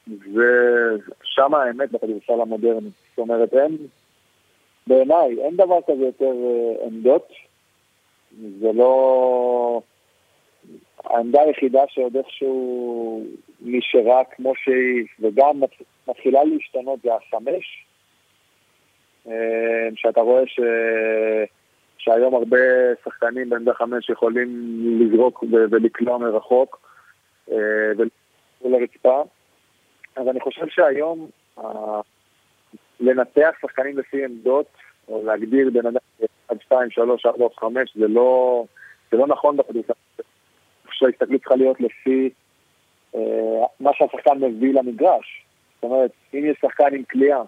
ושם האמת בכדורסל המודרני. זאת אומרת, בעיניי, אין דבר כזה יותר עמדות. זה לא... העמדה היחידה שעוד איכשהו נשארה כמו שהיא, וגם מתחילה להשתנות, זה החמש. שאתה רואה שהיום הרבה שחקנים בעמדה חמש יכולים לזרוק ולקלוע מרחוק ולרצפה. אז אני חושב שהיום לנתח שחקנים לפי עמדות, או להגדיר בין עד 2, 3, 4, 5, זה לא זה לא נכון בכדורסל. שההסתכלות צריכה להיות לפי מה שהשחקן מביא למגרש. זאת אומרת, אם יש שחקן עם קליעה,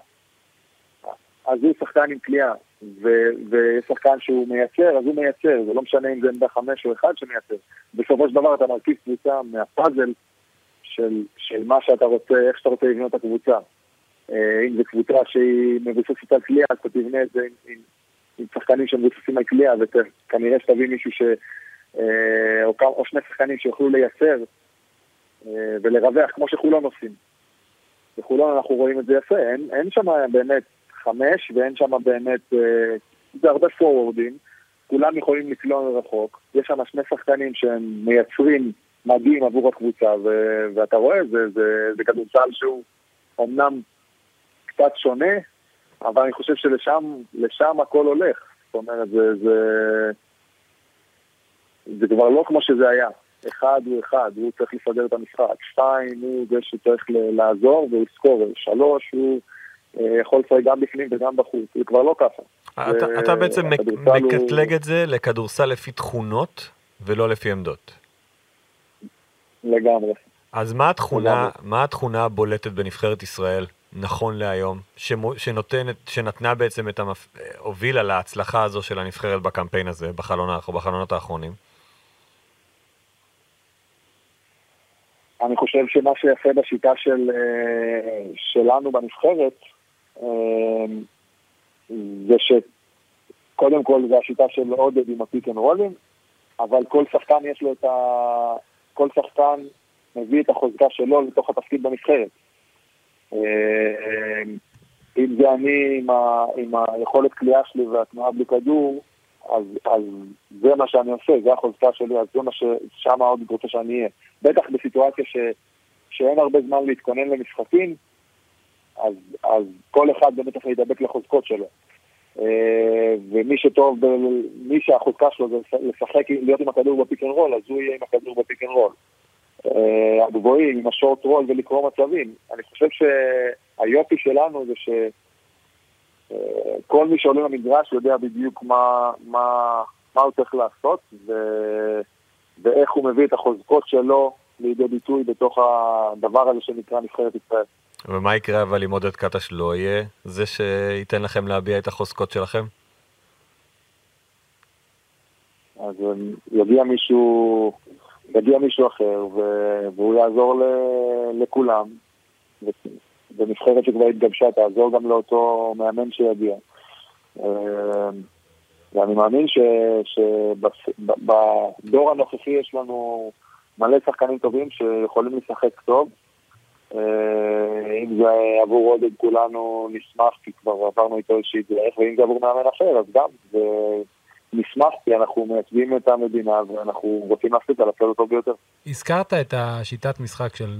אז הוא שחקן עם קליעה, ויש שחקן שהוא מייצר, אז הוא מייצר. זה לא משנה אם זה עמדה 5 או 1 שמייצר. בסופו של דבר אתה מרכיב קבוצה מהפאזל של מה שאתה רוצה, איך שאתה רוצה לבנות את הקבוצה. אם זה קבוצה שהיא מבוססת על קליעה, אז אתה תבנה את זה עם שחקנים שמבוססים על קליעה, וכנראה שתביא מישהו או שני שחקנים שיוכלו לייצר ולרווח כמו שחולון עושים. בחולון אנחנו רואים את זה יפה, אין שם באמת 5 ואין שם באמת, זה הרבה פורורדים, כולם יכולים לקלון רחוק, יש שם שני שחקנים שהם מייצרים מדהים עבור הקבוצה, ואתה רואה, זה כדורסל שהוא אמנם קצת שונה, אבל אני חושב שלשם הכל הולך. זאת אומרת, זה כבר לא כמו שזה היה. אחד הוא אחד, הוא צריך לסדר את המשחק. 2 הוא זה שצריך לעזור והוא סקורר. 3 הוא יכול לצריך גם בפנים וגם בחוץ. זה כבר לא ככה. אתה בעצם מקטלג את זה לכדורסל לפי תכונות ולא לפי עמדות. לגמרי. אז מה התכונה הבולטת בנבחרת ישראל נכון להיום, שנתנה בעצם את הובילה להצלחה הזו של הנבחרת בקמפיין הזה, בחלונות האחרונים? אני חושב שמה שיפה בשיטה שלנו בנבחרת, זה שקודם כל זה השיטה של עודד עם הפיק אנד רולים, אבל כל שחקן יש לו כל שחקן מביא את החוזקה שלו לתוך התפקיד בנבחרת. אם זה אני עם היכולת קליעה שלי והתנועה בלי כדור, אז זה מה שאני עושה, זה החוזקה שלי, אז זה מה ששם עוד רוצה שאני אהיה. בטח בסיטואציה שאין הרבה זמן להתכונן למשחקים, אז כל אחד באמת צריך להידבק לחוזקות שלו. ומי שטוב, מי שהחוזקה שלו זה לשחק, להיות עם הכדור בפיק אנד רול, אז הוא יהיה עם הכדור בפיק אנד רול. הגבוהים, עם השורט רול ולקרוא מצבים. אני חושב שהיופי שלנו זה שכל מי שעולה למגרש יודע בדיוק מה הוא צריך לעשות ואיך הוא מביא את החוזקות שלו לידי ביטוי בתוך הדבר הזה שנקרא נבחרת ישראל. ומה יקרה אבל אם עודד קטש לא יהיה זה שייתן לכם להביע את החוזקות שלכם? אז יגיע מישהו אחר, והוא יעזור לכולם, ונבחרת שכבר התגבשה, תעזור גם לאותו מאמן שיגיע. ואני מאמין שבדור הנוכחי יש לנו מלא שחקנים טובים שיכולים לשחק טוב. אם זה עבור עודד כולנו נשמח, כי כבר עברנו איתו אישית, ואם זה עבור מאמן אחר, אז גם זה... נשמח כי אנחנו מייצגים את המדינה ואנחנו רוצים להפסיק על הפלא טוב ביותר. הזכרת את השיטת משחק של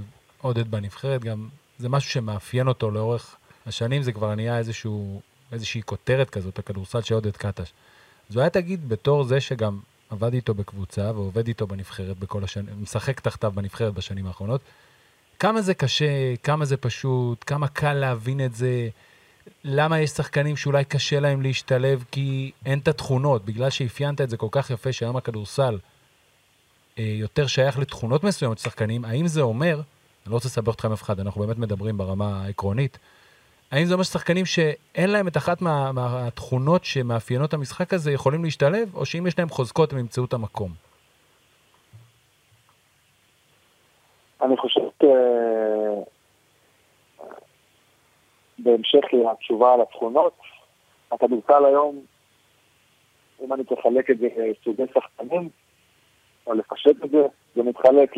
עודד בנבחרת, גם זה משהו שמאפיין אותו לאורך השנים, זה כבר נהיה איזושהי כותרת כזאת, הכדורסל של עודד קטש. אז הוא היה תגיד בתור זה שגם עבד איתו בקבוצה ועובד איתו בנבחרת בכל השנים, משחק תחתיו בנבחרת בשנים האחרונות, כמה זה קשה, כמה זה פשוט, כמה קל להבין את זה, למה יש שחקנים שאולי קשה להם להשתלב כי אין את התכונות, בגלל שהפיינת את זה כל כך יפה שהיום הכדורסל יותר שייך לתכונות מסוימות של שחקנים, האם זה אומר, אני לא רוצה לסבך אותך עם אף אחד, אנחנו באמת מדברים ברמה העקרונית, האם זה אומר ששחקנים שאין להם את אחת מהתכונות שמאפיינות המשחק הזה יכולים להשתלב, או שאם יש להם חוזקות הם ימצאו את המקום? אני חושב בהמשך לתשובה על התכונות, הכדורסל היום, אם אני תחלק את זה לסוגי שחקנים, או לפשט את זה, זה מתחלק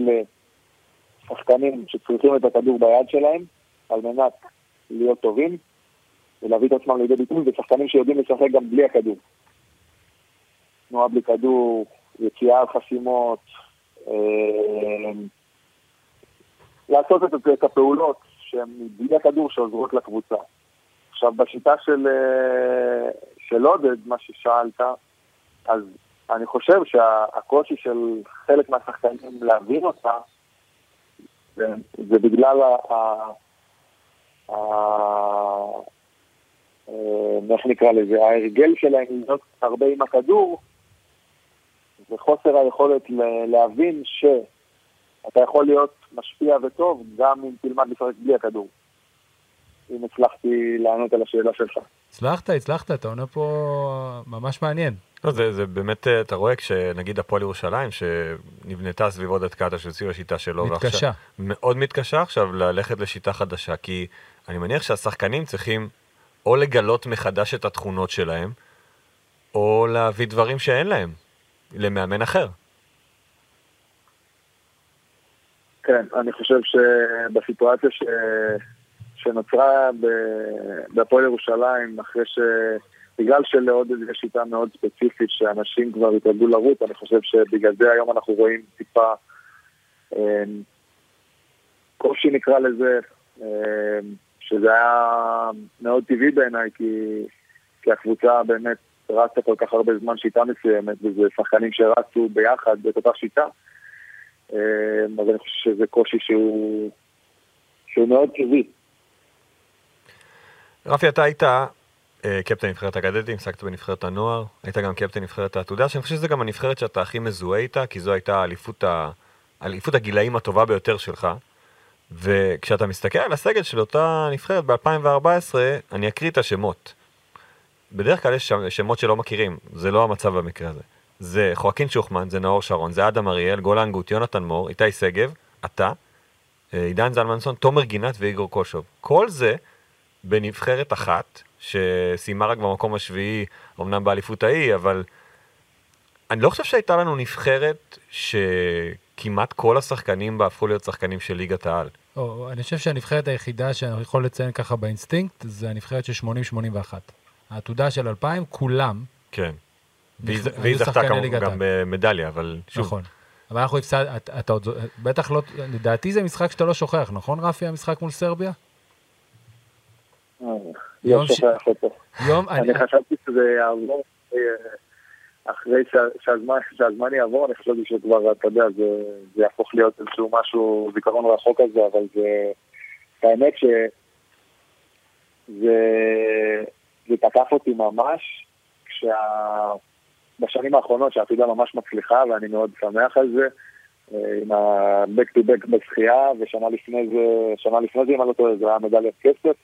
לשחקנים שצריכים את הכדור ביד שלהם, על מנת להיות טובים, ולהביא את עצמם לידי ביטוי, ושחקנים שיודעים לשחק גם בלי הכדור. תנועה בלי כדור, יציאה על חסימות, לעשות את הפעולות, שהם בלי הכדור שעוזרות לקבוצה. עכשיו, בשיטה של עודד, מה ששאלת, אז אני חושב שהקושי של חלק מהשחקנים להבין אותה, זה בגלל איך נקרא לזה, ההרגל שלהם להיות הרבה עם הכדור, וחוסר היכולת להבין שאתה יכול להיות משפיע וטוב גם אם תלמד לפרק בלי הכדור. אם הצלחתי לענות על השאלה שלך. הצלחת, אתה עונה פה ממש מעניין. לא, זה באמת, אתה רואה כשנגיד הפועל ירושלים, שנבנתה סביב עודד קטש, שציעו השיטה שלו. מתקשה. מאוד מתקשה עכשיו ללכת לשיטה חדשה, כי אני מניח שהשחקנים צריכים או לגלות מחדש את התכונות שלהם, או להביא דברים שאין להם, למאמן אחר. כן, אני חושב שבסיטואציה שנוצרה בפועל ירושלים, אחרי בגלל שלעודד יש שיטה מאוד ספציפית שאנשים כבר התרגלו לרוץ, אני חושב שבגלל זה היום אנחנו רואים טיפה קושי נקרא לזה, שזה היה מאוד טבעי בעיניי, כי הקבוצה באמת רצה כל כך הרבה זמן שיטה מסוימת, וזה שחקנים שרצו ביחד באותה שיטה, אז אני חושב שזה קושי שהוא מאוד טבעי. רפי, אתה היית קפטן נבחרת הקדטים, עסקת בנבחרת הנוער, היית גם קפטן נבחרת העתודה, שאני חושב שזה גם הנבחרת שאתה הכי מזוהה איתה, כי זו הייתה אליפות הגילאים הטובה ביותר שלך, וכשאתה מסתכל על הסגל של אותה נבחרת ב-2014, אני אקריא את השמות. בדרך כלל יש שמות שלא מכירים, זה לא המצב במקרה הזה. זה חואקין שוחמן, זה נאור שרון, זה אדם אריאל, גולן גוט, יונתן מור, איתי סגב, אתה, עידן זלמנסון, תומר גינת ואיגור קושוב. כל זה בנבחרת אחת, שסיימה רק במקום השביעי, אמנם באליפות ההיא, אבל אני לא חושב שהייתה לנו נבחרת שכמעט כל השחקנים בה הפכו להיות שחקנים של ליגת העל. אני חושב שהנבחרת היחידה שאני יכול לציין ככה באינסטינקט, זה הנבחרת של 80-81. העתודה של 2000, כולם. כן. והיא זכתה גם במדליה, אבל שוב. נכון. אבל אנחנו בטח לא, לדעתי זה משחק שאתה לא שוכח, נכון רפי, המשחק מול סרביה? יום שוכח אותו. אני חשבתי שזה יעבור אחרי שהזמן יעבור, אני חשבתי שכבר, אתה יודע, זה יהפוך להיות איזשהו משהו, זיכרון רחוק הזה, אבל זה, האמת שזה תקף אותי ממש, בשנים האחרונות שהעתודה ממש מצליחה, ואני מאוד שמח על זה, עם ה-back to back בזכייה, ושנה לפני זה, אם אני לא טועה, זה היה מדליית כסף,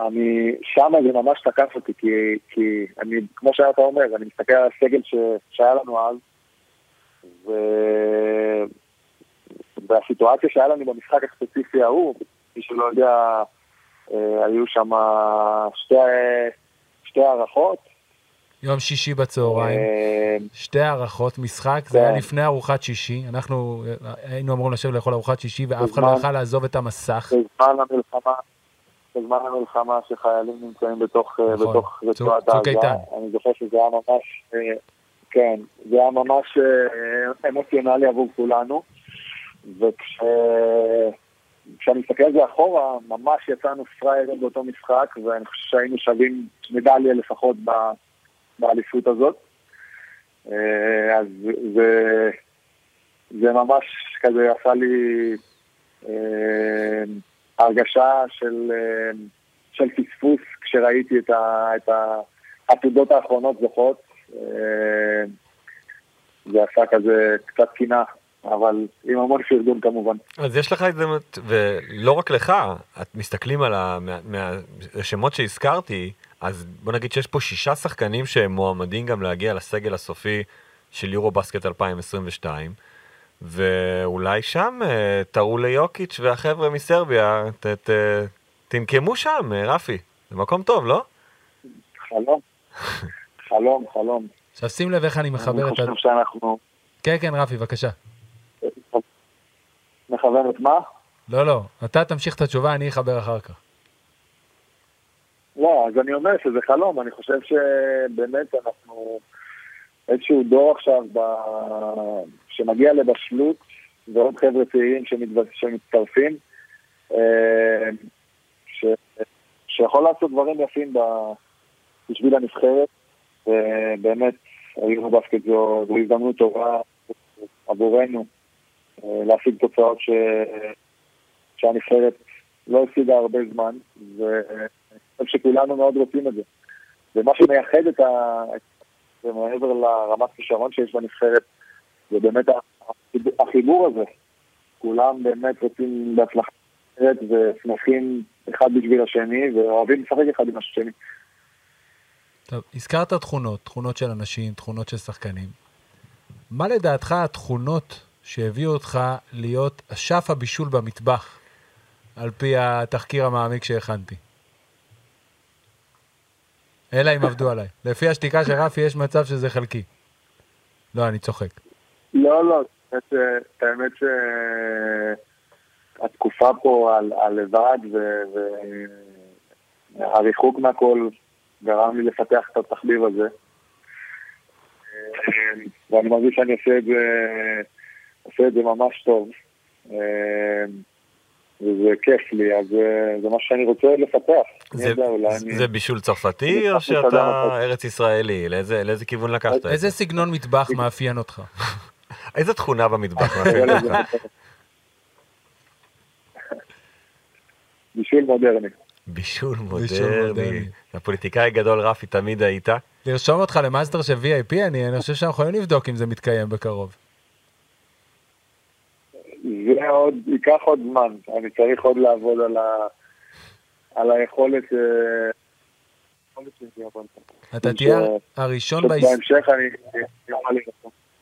אני שם זה ממש תקף אותי, כי אני, כמו שאתה אומר, אני מסתכל על הסגל שהיה לנו אז, והסיטואציה שהיה לנו במשחק הספציפי ההוא, מי שלא יודע, היו שם שתי הערכות, יום שישי בצהריים, שתי הערכות, משחק, זה היה לפני ארוחת שישי, אנחנו היינו אמורים לשבת לאכול ארוחת שישי, ואף אחד לא יכול לעזוב את המסך. בזמן המלחמה שחיילים נמצאים בתוך רצועת עזה, אני זוכר שזה היה ממש, כן, זה היה ממש אמוציונלי עבור כולנו, וכשאני מסתכל על זה אחורה, ממש יצאנו פריירים באותו משחק, ואני חושב שהיינו שווים מדליה לפחות באליפות הזאת, אז זה ממש כזה עשה לי הרגשה של פספוס כשראיתי את העתודות האחרונות זוכות, זה עשה כזה קצת קינה, אבל עם המון שרדון כמובן. אז יש לך את זה, ולא רק לך, את מסתכלים על השמות שהזכרתי, אז בוא נגיד שיש פה 6 שחקנים שהם מועמדים גם להגיע לסגל הסופי של יורו-בסקט 2022, ואולי שם תראו ליוקיץ' והחבר'ה מסרביה, תנקמו שם, רפי. זה מקום טוב, לא? חלום. חלום. עכשיו שים לב איך אני מחבר את... אני חושב שאנחנו... כן, רפי, בבקשה. מחבר את מה? לא. אתה תמשיך את התשובה, אני אחבר אחר כך. לא, אז אני אומר שזה חלום, אני חושב שבאמת אנחנו איזשהו דור עכשיו שמגיע לבשלות ועוד חבר'ה צעירים שמצטרפים שיכול לעשות דברים יפים בשביל הנבחרת, ובאמת EuroBasket זו הזדמנות טובה עבורנו להשיג תוצאות שהנבחרת לא השיגה הרבה זמן, ו... שכולנו מאוד רוצים את זה. ומה שמייחד את ומעבר לרמת כישרון שיש בנבחרת, זה באמת החיבור הזה. כולם באמת רוצים בהצלחה ושמחים אחד בשביל השני, ואוהבים לשחק אחד עם השני. טוב, הזכרת תכונות, תכונות של אנשים, תכונות של שחקנים. מה לדעתך התכונות שהביאו אותך להיות אשף הבישול במטבח, על פי התחקיר המעמיק שהכנתי? אלא אם עבדו עליי. לפי השתיקה של רפי יש מצב שזה חלקי. לא, אני צוחק. לא. את האמת שהתקופה פה על לבד והריחוק מהכל גרם לי לפתח את התחביב הזה. ואני מרגיש שאני עושה את זה ממש טוב. וזה כיף לי, אז זה מה שאני רוצה לפתח. זה בישול צרפתי או שאתה ארץ ישראלי? לאיזה כיוון לקחת? איזה סגנון מטבח מאפיין אותך? איזה תכונה במטבח מאפיין אותך? בישול מודרני. בישול מודרני. הפוליטיקאי גדול רפי תמיד היית. לרשום אותך למאסטר של VIP, אני חושב שאנחנו יכולים לבדוק אם זה מתקיים בקרוב. זה עוד, ייקח עוד זמן, אני צריך עוד לעבוד על היכולת, אתה תהיה הראשון בהמשך,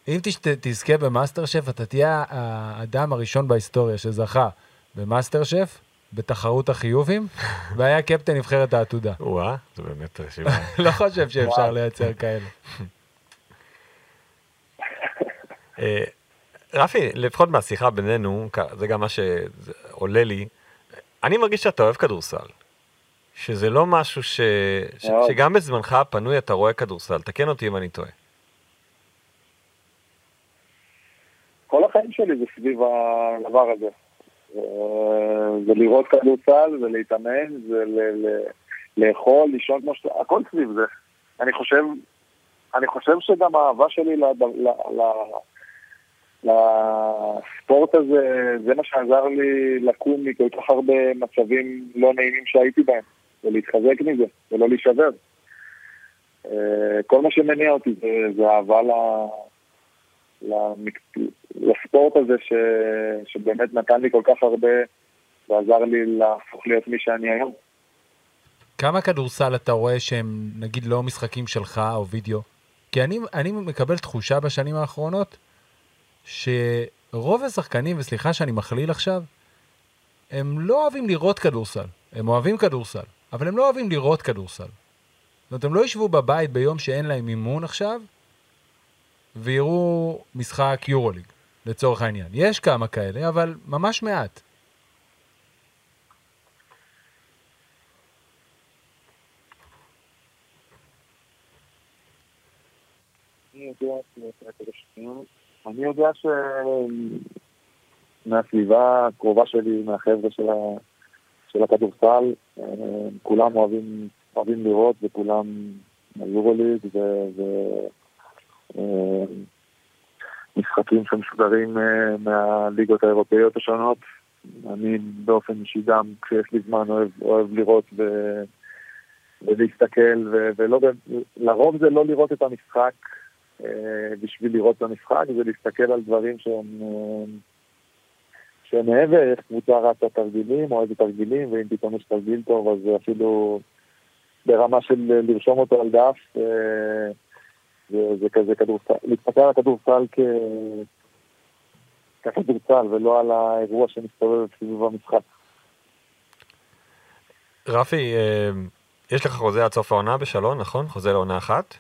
אם תזכה במאסטר שף, אתה תהיה האדם הראשון בהיסטוריה שזכה במאסטר שף, בתחרות החיובים, והיה קפטן נבחרת העתודה. וואה, זה באמת רשימה. לא חושב שאפשר לייצר כאלה. רפי, לפחות מהשיחה בינינו, זה גם מה שעולה לי, אני מרגיש שאתה אוהב כדורסל, שזה לא משהו שגם בזמנך הפנוי אתה רואה כדורסל, תקן אותי אם אני טועה. כל החיים שלי זה סביב הדבר הזה, זה לראות כדורסל, זה להתאמן, זה לאכול, לישון כמו שאתה, הכל סביב זה. אני חושב שגם האהבה שלי לספורט הזה, זה מה שעזר לי לקום מכל כך הרבה מצבים לא נעימים שהייתי בהם, ולהתחזק מזה, ולא להישבר. כל מה שמניע אותי זה אהבה לספורט הזה שבאמת נתן לי כל כך הרבה, ועזר לי להפוך להיות מי שאני היום. כמה כדורסל אתה רואה שהם, נגיד, לא משחקים שלך או וידאו? כי אני מקבל תחושה בשנים האחרונות, שרוב השחקנים, וסליחה שאני מכליל עכשיו, הם לא אוהבים לראות כדורסל. הם אוהבים כדורסל, אבל הם לא אוהבים לראות כדורסל. זאת אומרת, הם לא ישבו בבית ביום שאין להם אימון עכשיו, ויראו משחק יורוליג, לצורך העניין. יש כמה כאלה, אבל ממש מעט. אני יודע אני יודע שמהסביבה הקרובה שלי, מהחבר'ה של הכדורסל, כולם אוהבים לראות, וכולם יורוליג, ומשחקים שמשודרים מהליגות האירופאיות השונות. אני באופן אישי גם, כשיש לי זמן, אוהב לראות ולהסתכל, ולרוב זה לא לראות את המשחק, בשביל לראות את המשחק, זה להסתכל על דברים שהם מעבר, יש קבוצה רצה תרגילים, או איזה תרגילים, ואם פתאום יש תרגיל טוב, אז אפילו ברמה של לרשום אותו על דף, זה כזה כדורסל, להתפתח על הכדורסל ככדורסל, ולא על האירוע שמסתובב סביב המשחק. רפי, יש לך חוזה עד סוף העונה בשלון, נכון? חוזה לעונה אחת?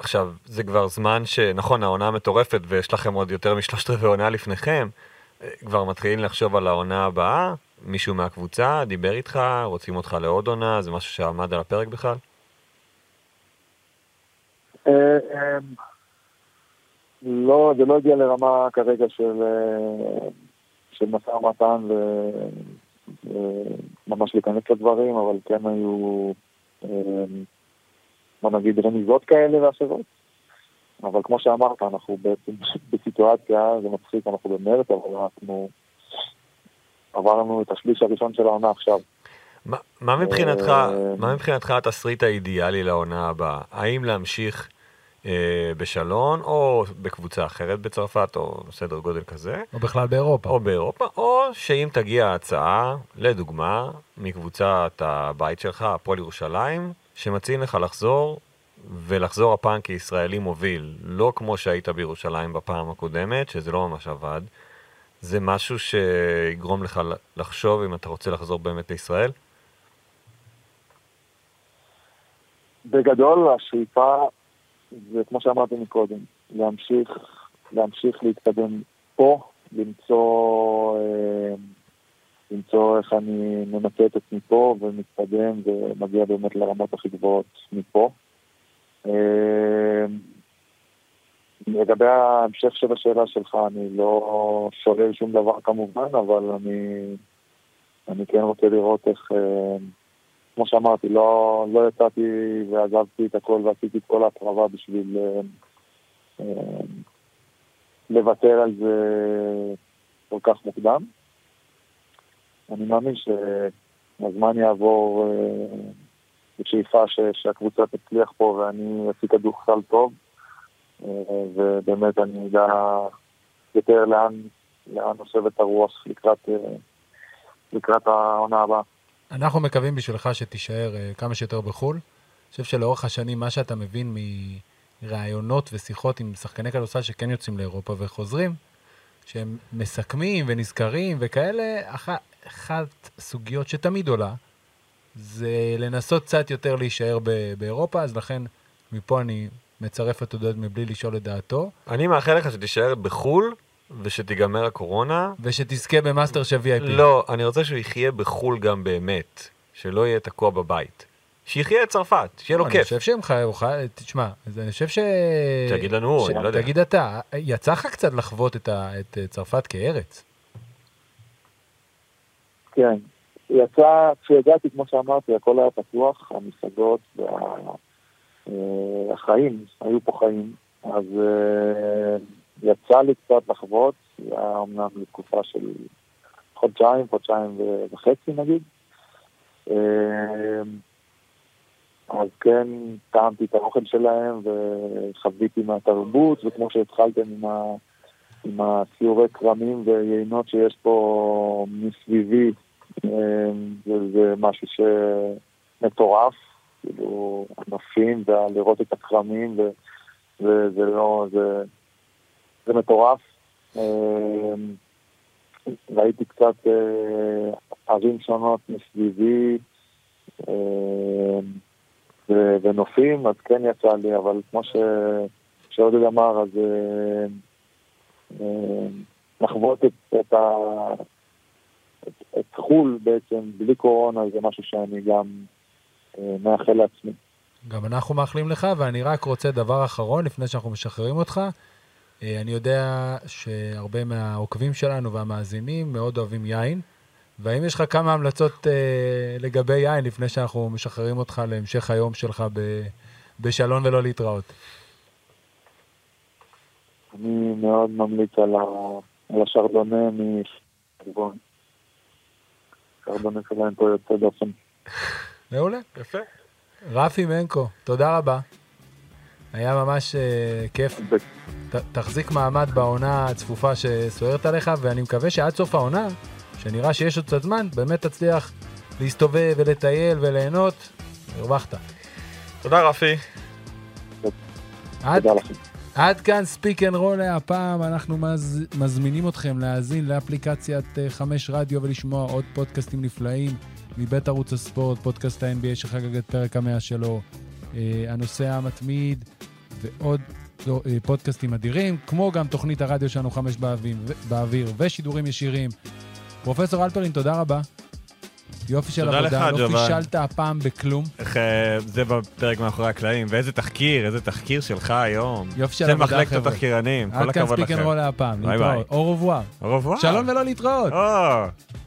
עכשיו, זה כבר זמן שנכון, העונה מטורפת, ויש לכם עוד יותר משלושת רבעי עונה לפניכם, כבר מתחילים לחשוב על העונה הבאה, מישהו מהקבוצה דיבר איתך, רוצים אותך לעוד עונה, זה משהו שעמד על הפרק בכלל? לא, זה לא הגיע לרמה כרגע של משא ומתן, וממש להיכנס לדברים, אבל כן היו... מה נגיד, רמיזות כאלה והשבות. אבל כמו שאמרת, אנחנו בעצם בסיטואציה, זה מצחיק, אנחנו במרץ, אבל אנחנו עברנו את השליש הראשון של העונה עכשיו. מה מבחינתך התסריט האידיאלי לעונה הבאה? האם להמשיך בשלון, או בקבוצה אחרת בצרפת, או סדר גודל כזה? או בכלל באירופה. או באירופה, או שאם תגיע הצעה, לדוגמה, מקבוצת הבית שלך, הפועל ירושלים, שמציעים לך לחזור, ולחזור הפעם כישראלי מוביל, לא כמו שהיית בירושלים בפעם הקודמת, שזה לא ממש עבד, זה משהו שיגרום לך לחשוב אם אתה רוצה לחזור באמת לישראל? בגדול, השאיפה זה כמו שאמרתי מקודם, להמשיך להתקדם פה, למצוא איך אני ממצאת את מפה ומתקדם ומגיע באמת לרמות הכי גבוהות מפה. לגבי ההמשך של השאלה שלך, אני לא שולל שום דבר כמובן, אבל אני כן רוצה לראות איך, כמו שאמרתי, לא יצאתי ועזבתי את הכל ועשיתי את כל ההתרבה בשביל לוותר על זה כל כך מוקדם. אני מאמין שהזמן יעבור בשאיפה שהקבוצה תצליח פה ואני אעשה כדור סל טוב, ובאמת אני יודע יותר לאן נושבת הרוח לקראת העונה הבאה. אנחנו מקווים בשבילך שתישאר כמה שיותר בחול. אני חושב שלאורך השנים, מה שאתה מבין מרעיונות ושיחות עם שחקני כדורסל שכן יוצאים לאירופה וחוזרים, שהם מסכמים ונזכרים וכאלה, אחת סוגיות שתמיד עולה, זה לנסות קצת יותר להישאר באירופה, אז לכן מפה אני מצרף את עודד מבלי לשאול את דעתו. אני מאחל לך שתישאר בחול, ושתיגמר הקורונה. ושתזכה במאסטר שווי IP. לא, אני רוצה שהוא יחיה בחול גם באמת, שלא יהיה תקוע בבית. שיחיה את צרפת, שיהיה לו כיף. אני חושב שהם חייבים, תשמע, אני חושב ש... תגיד לנו, אני לא יודע. תגיד אתה, יצא לך קצת לחוות את צרפת כארץ? כן, יצא, כשהגעתי, כמו שאמרתי, הכל היה פתוח, המסעדות והחיים, היו פה חיים, אז... יצא לי קצת לחוות, היה אמנם לתקופה של חודשיים וחצי נגיד. אז כן, טעמתי את האוכל שלהם וחוויתי מהתרבות, וכמו שהתחלתם עם הסיורי קרמים ויינות שיש פה מסביבי, זה משהו שמטורף, כאילו ענפים, ולראות את הקרמים, וזה לא... זה מטורף, ראיתי קצת ערים שונות מסביבי ונופים, אז כן יצא לי, אבל כמו שעודד אמר, אז לחוות את חול בעצם בלי קורונה, זה משהו שאני גם מאחל לעצמי. גם אנחנו מאחלים לך, ואני רק רוצה דבר אחרון לפני שאנחנו משחררים אותך, אני יודע שהרבה מהעוקבים שלנו והמאזינים מאוד אוהבים יין, והאם יש לך כמה המלצות לגבי יין לפני שאנחנו משחררים אותך להמשך היום שלך בשלון ולא להתראות? אני מאוד ממליץ על השרדונה משרבון. השרדונה שלהם פה יוצא דופן. מעולה. יפה. רפי מנקו, תודה רבה. היה ממש כיף. תחזיק מעמד בעונה הצפופה שסוערת עליך, ואני מקווה שעד סוף העונה, שנראה שיש עוד קצת זמן, באמת תצליח להסתובב ולטייל וליהנות. הרווחת. תודה רפי. תודה לכם. עד כאן ספיק אנד רול הפעם. אנחנו מזמינים אתכם להאזין לאפליקציית 5 רדיו ולשמוע עוד פודקאסטים נפלאים מבית ערוץ הספורט, פודקאסט ה-NBA שחגג את פרק 100 שלו, הנושא המתמיד ועוד פודקאסטים אדירים, כמו גם תוכנית הרדיו שלנו 5 באוויר ושידורים ישירים. פרופסור אלפרין, תודה רבה. יופי של עבודה, לא פישלת הפעם בכלום. זה בפרק מאחורי הקלעים, ואיזה תחקיר, איזה תחקיר שלך היום. יופי של עבודה, חבר'ה. זה מחלקת התחקירנים, כל הכבוד לכם. עד כאן ספיק אנד רול הפעם, להתראות. אורובואר. שלום ולא להתראות.